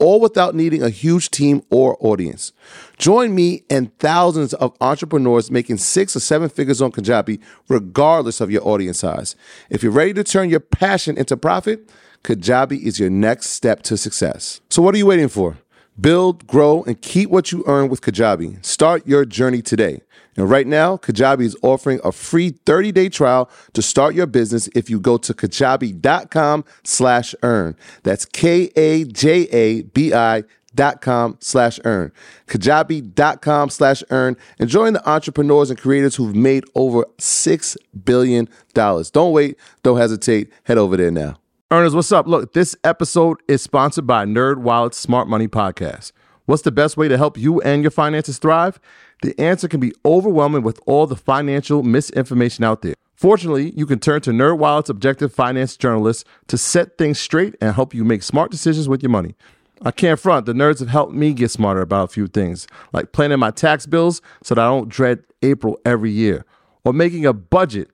all without needing a huge team or audience. Join me and thousands of entrepreneurs making 6 or 7 figures on Kajabi, regardless of your audience size. If you're ready to turn your passion into profit, Kajabi is your next step to success. So what are you waiting for? Build, grow, and keep what you earn with Kajabi. Start your journey today. And right now, Kajabi is offering a free 30-day trial to start your business if you go to kajabi.com/earn. That's Kajabi.com/earn. Kajabi.com/earn. And join the entrepreneurs and creators who've made over $6 billion. Don't wait. Don't hesitate. Head over there now. Earners, what's up? Look, this episode is sponsored by NerdWallet's Smart Money Podcast. What's the best way to help you and your finances thrive? The answer can be overwhelming with all the financial misinformation out there. Fortunately, you can turn to NerdWallet's objective finance journalists to set things straight and help you make smart decisions with your money. I can't front, the nerds have helped me get smarter about a few things, like planning my tax bills so that I don't dread April every year, or making a budget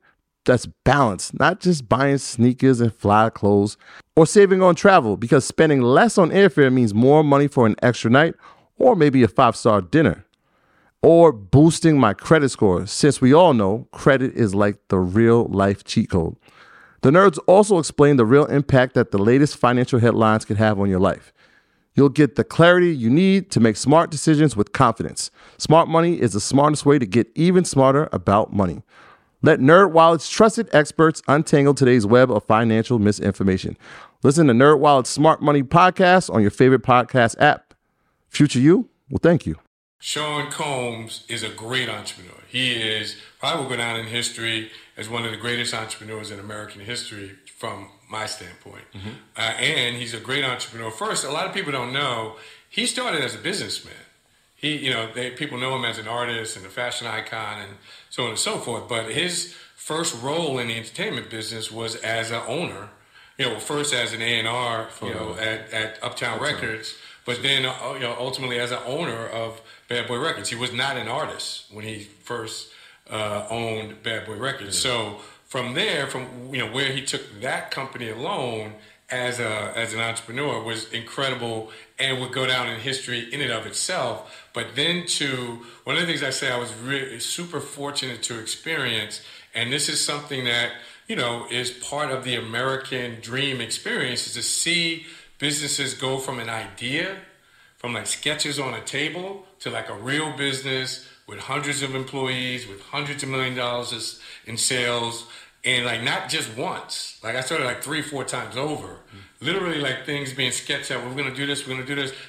that's balanced, not just buying sneakers and fly clothes, or saving on travel, because spending less on airfare means more money for an extra night or maybe a 5-star dinner, or boosting my credit score, since we all know credit is like the real life cheat code. The nerds also explain the real impact that the latest financial headlines could have on your life. You'll get the clarity you need to make smart decisions with confidence. Smart money is the smartest way to get even smarter about money. Let NerdWallet's trusted experts untangle today's web of financial misinformation. Listen to NerdWallet's Smart Money Podcast on your favorite podcast app. Future you will thank you. Sean Combs is a great entrepreneur. He is probably going down in history as one of the greatest entrepreneurs in American history from my standpoint. Mm-hmm. And he's a great entrepreneur. First, a lot of people don't know, he started as a businessman. He, you know, people know him as an artist and a fashion icon and so on and so forth. But his first role in the entertainment business was as an owner, you know, first as an A&R, you know, at Uptown Records, but then, you know, ultimately as an owner of Bad Boy Records. He was not an artist when he first owned Bad Boy Records. Yeah. So from there, from, you know, where he took that company alone as an entrepreneur was incredible and would go down in history in and of itself. But then to, one of the things I say I was really super fortunate to experience, and this is something that, you know, is part of the American dream experience, is to see businesses go from an idea, from like sketches on a table, to like a real business with hundreds of employees, with hundreds of $1 million in sales. And like not just once, like I started like 3-4 times over, literally like things being sketched out. We're gonna do this.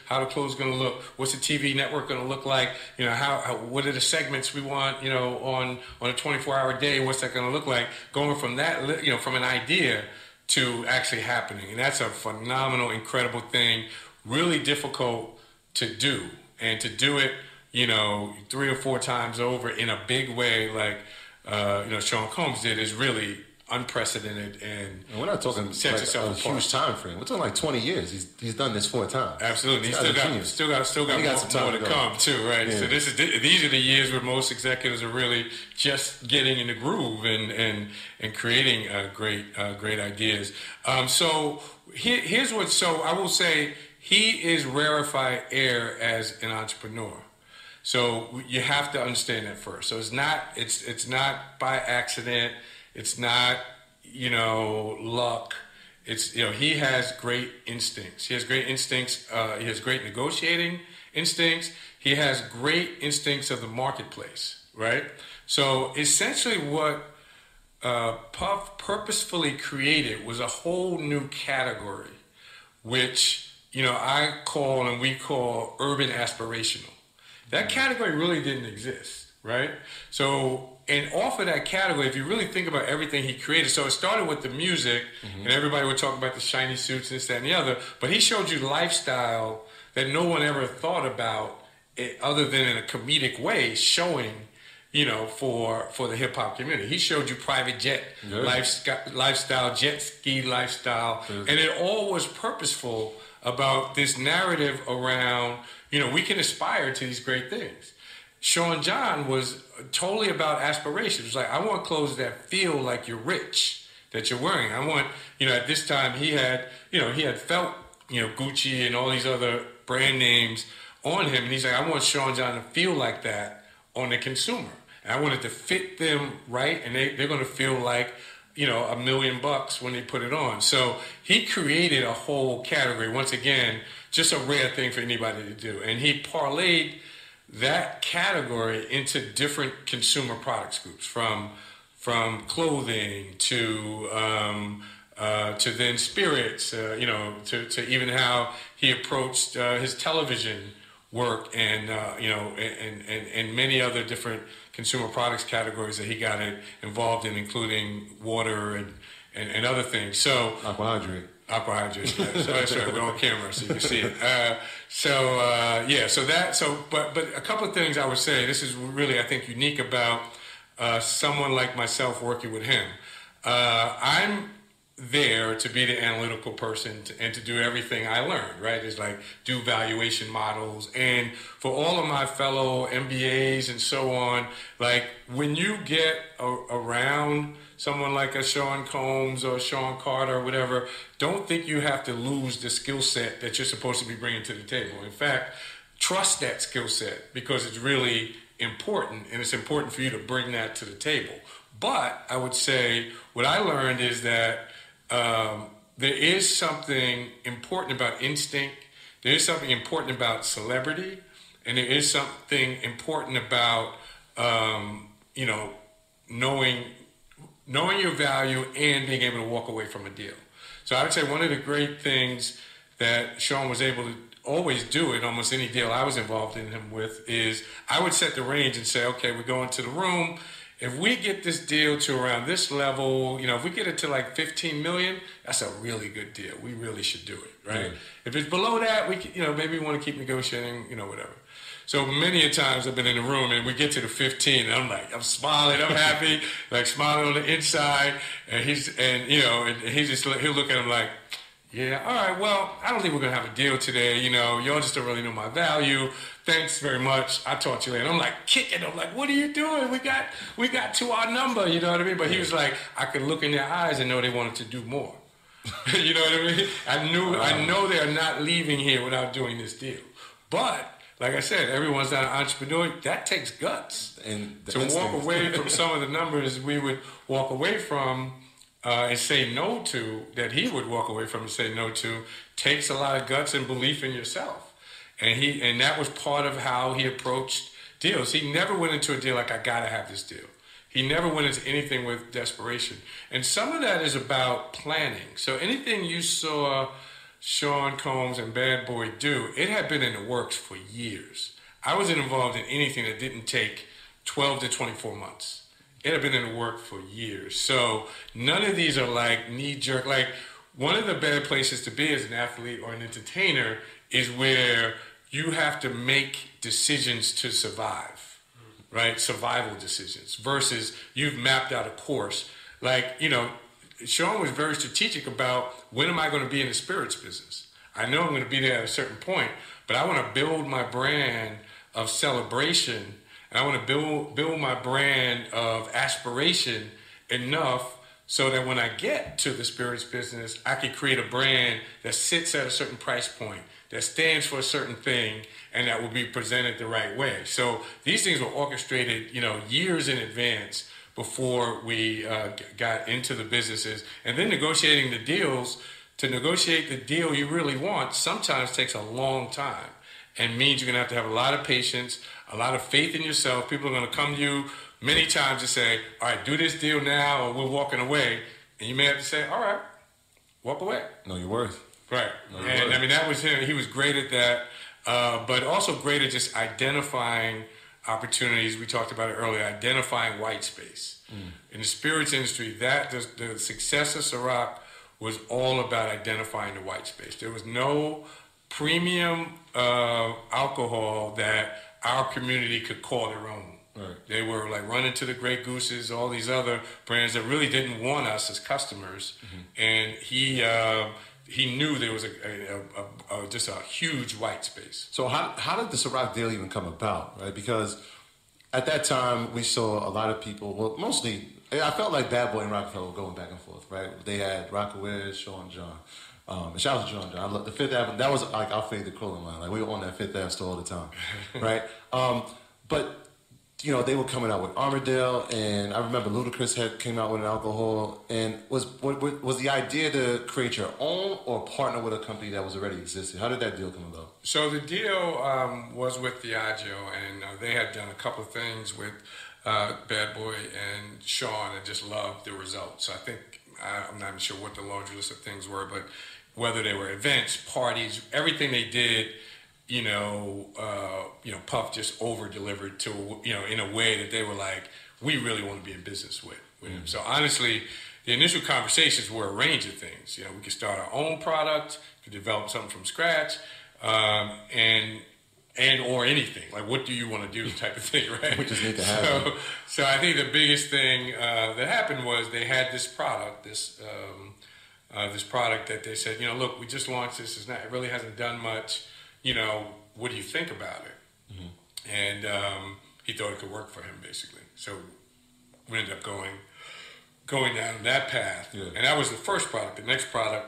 How the clothes gonna look? What's the TV network gonna look like? You know, how what are the segments we want? You know, on a 24-hour day, what's that gonna look like? Going from that, you know, from an idea to actually happening, and that's a phenomenal, incredible thing. Really difficult to do, and to do it, you know, 3 or 4 times over in a big way, like. You know, Sean Combs did is really unprecedented, and we're not talking like a huge time frame. We're talking like 20 years. He's done this 4 times. Absolutely, he's still got more to come too, right? Yeah. So these are the years where most executives are really just getting in the groove and creating great ideas. So here's what. So I will say he is rarefied air as an entrepreneur. So you have to understand that first. So it's not by accident. It's not, you know, luck. It's, you know, he has great instincts. He has great negotiating instincts. He has great instincts of the marketplace, right? So essentially what Puff purposefully created was a whole new category, which, you know, I call and we call urban aspirational. That category really didn't exist, right? So, and off of that category, if you really think about everything he created, so it started with the music, and everybody would talk about the shiny suits, this, that, and the other, but he showed you lifestyle that no one ever thought about it, other than in a comedic way, showing, you know, for the hip-hop community. He showed you private jet lifestyle, jet ski lifestyle, and it all was purposeful about this narrative around, you know, we can aspire to these great things. Sean John was totally about aspirations. It was like, I want clothes that feel like you're rich, that you're wearing. I want, you know, at this time he had felt, you know, Gucci and all these other brand names on him. And he's like, I want Sean John to feel like that on the consumer. And I want it to fit them right. And they're going to feel like, you know, $1 million when they put it on. So he created a whole category. Once again, just a rare thing for anybody to do. And he parlayed that category into different consumer products groups, from clothing to then spirits, you know, to even how he approached his television work, and you know, and many other different consumer products categories that he got involved in, including water and other things. So Aquajet. That's right. We're on camera, so you can see it. But a couple of things I would say. This is really, I think, unique about someone like myself working with him. I'm there to be the analytical person and to do everything I learned, right? It's like do valuation models. And for all of my fellow MBAs and so on, like when you get around someone like a Sean Combs or Sean Carter or whatever, don't think you have to lose the skill set that you're supposed to be bringing to the table. In fact, trust that skill set, because it's really important, and it's important for you to bring that to the table. But I would say what I learned is that there is something important about instinct, there is something important about celebrity, and there is something important about, you know, knowing your value and being able to walk away from a deal. So I would say one of the great things that Sean was able to always do in almost any deal I was involved in him with is I would set the range and say, okay, we're going to the room. If we get this deal to around this level, you know, if we get it to like 15 million, that's a really good deal. We really should do it, right? If it's below that, we can, you know, maybe we want to keep negotiating, you know, whatever. So many a times I've been in the room and we get to the 15, and I'm like, I'm smiling, I'm happy, like smiling on the inside, and he'll look at him like, yeah, all right, well, I don't think we're gonna have a deal today. You know, y'all just don't really know my value. Thanks very much. I talk to you later. I'm like kicking. I'm like, what are you doing? We got to our number. You know what I mean? But he was like, I could look in their eyes and know they wanted to do more. You know what I mean? I know they're not leaving here without doing this deal, but. Like I said, everyone's not an entrepreneur. That takes guts. And to walk away from some of the numbers we would walk away from and say no to, that he would walk away from and say no to, takes a lot of guts and belief in yourself. And that was part of how he approached deals. He never went into a deal like, I gotta have this deal. He never went into anything with desperation. And some of that is about planning. So anything you saw Sean Combs and Bad Boy do, it had been in the works for years. I wasn't involved in anything that didn't take 12 to 24 months. It had been in the work for years. So none of these are like knee-jerk. Like one of the better places to be as an athlete or an entertainer is where you have to make decisions to survive, right? Survival decisions versus you've mapped out a course. Like, you know, Sean was very strategic about, when am I going to be in the spirits business? I know I'm going to be there at a certain point, but I want to build my brand of celebration, and I want to build my brand of aspiration enough so that when I get to the spirits business, I can create a brand that sits at a certain price point, that stands for a certain thing, and that will be presented the right way. So these things were orchestrated, you know, years in advance before we got into the businesses. And then negotiating the deals, to negotiate the deal you really want sometimes takes a long time and means you're gonna have to have a lot of patience, a lot of faith in yourself. People are gonna come to you many times to say, all right, do this deal now or we're walking away. And you may have to say, all right, walk away. Know your worth. Right. Know your worth. I mean, that was him. He was great at that, but also great at just identifying opportunities. We talked about it earlier, identifying white space. Mm. In the spirits industry, that the success of Ciroc was all about identifying the white space. There was no premium alcohol that our community could call their own. Right. They were like running to the Great Gooses, all these other brands that really didn't want us as customers. Mm-hmm. And he knew there was just a huge white space. So how did the Ciroc deal even come about, right? Because at that time we saw a lot of people, well, mostly, I felt like Bad Boy and Rocawear were going back and forth, right? They had Rocawear, Sean John. Shout out to Sean John. I love the Fifth Avenue. That was like our favorite clothing line. Like we were on that Fifth Avenue store all the time, right? But you know, they were coming out with Armadale, and I remember Ludacris came out with an alcohol. And was the idea to create your own or partner with a company that was already existing? How did that deal come about? So the deal was with Diageo, and they had done a couple of things with Bad Boy and Sean, and just loved the results. So I think I'm not even sure what the laundry list of things were, but whether they were events, parties, everything they did. Puff just over-delivered to, in a way that they were like, we really want to be in business with him. So honestly, the initial conversations were a range of things. We could start our own product, could develop something from scratch, and or anything. Like, what do you want to do type of thing, right? We just need to have it. So I think the biggest thing that happened was they had this product, this product that they said, look, we just launched this. It really hasn't done much. What do you think about it? Mm-hmm. And he thought it could work for him, basically. So we ended up going down that path. Yeah. And that was the first product. The next product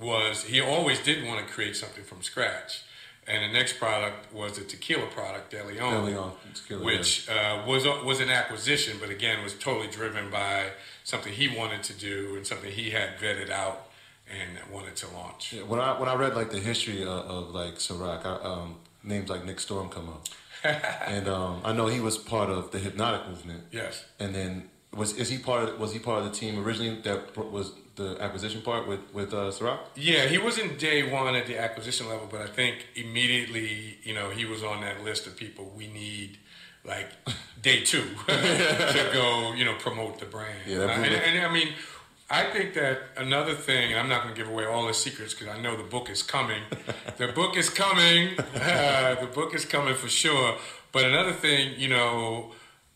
was, he always did want to create something from scratch. And the next product was the tequila product, De Leon. De Leon tequila, which was an acquisition, but again, was totally driven by something he wanted to do and something he had vetted out and wanted to launch. Yeah, when I read like the history of like Ciroc, names like Nick Storm come up, and I know he was part of the hypnotic movement. Yes. And then was he part of the team originally that was the acquisition part with Ciroc? Yeah, he wasn't day one at the acquisition level, but I think immediately he was on that list of people we need. Like day two to go promote the brand. Yeah. And I mean. I think that another thing, and I'm not going to give away all the secrets because I know the book is coming. The book is coming. The book is coming for sure. But another thing,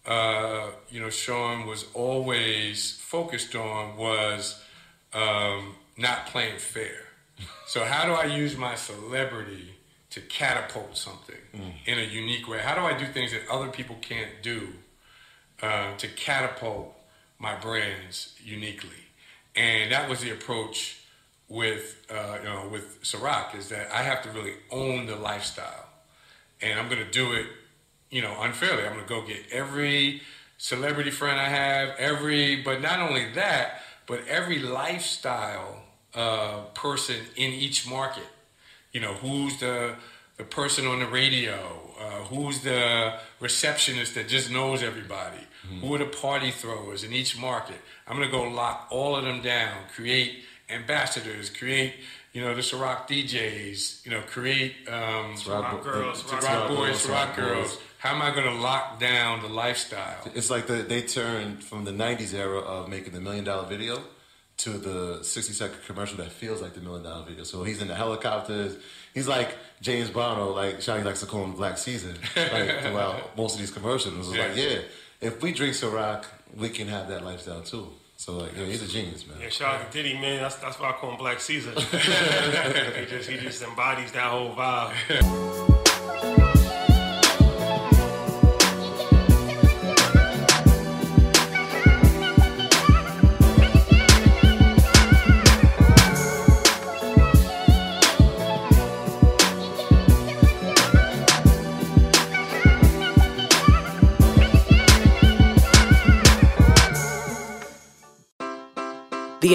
Sean was always focused on was not playing fair. So how do I use my celebrity to catapult something in a unique way? How do I do things that other people can't do to catapult my brands uniquely? And that was the approach with Ciroc, is that I have to really own the lifestyle, and I'm going to do it, unfairly. I'm going to go get every celebrity friend I have, but not only that, but every lifestyle person in each market. Who's the person on the radio? Who's the receptionist that just knows everybody? Who are the party throwers in each market? I'm going to go lock all of them down, create ambassadors, create, the Ciroc DJs, create Ciroc girls, Ciroc boys, Ciroc girls. How am I going to lock down the lifestyle? It's like they turned from the 90s era of making the $1 million video to the 60-second commercial that feels like the $1 million video. So he's in the helicopters. He's like James Bono, like Shiny likes to call him Black Season, like, throughout most of these commercials. It was like, yeah, if we drink Ciroc, we can have that lifestyle too. So like, he's a genius, man. Yeah, shout out to Diddy, man. That's why I call him Black Caesar. he just embodies that whole vibe. The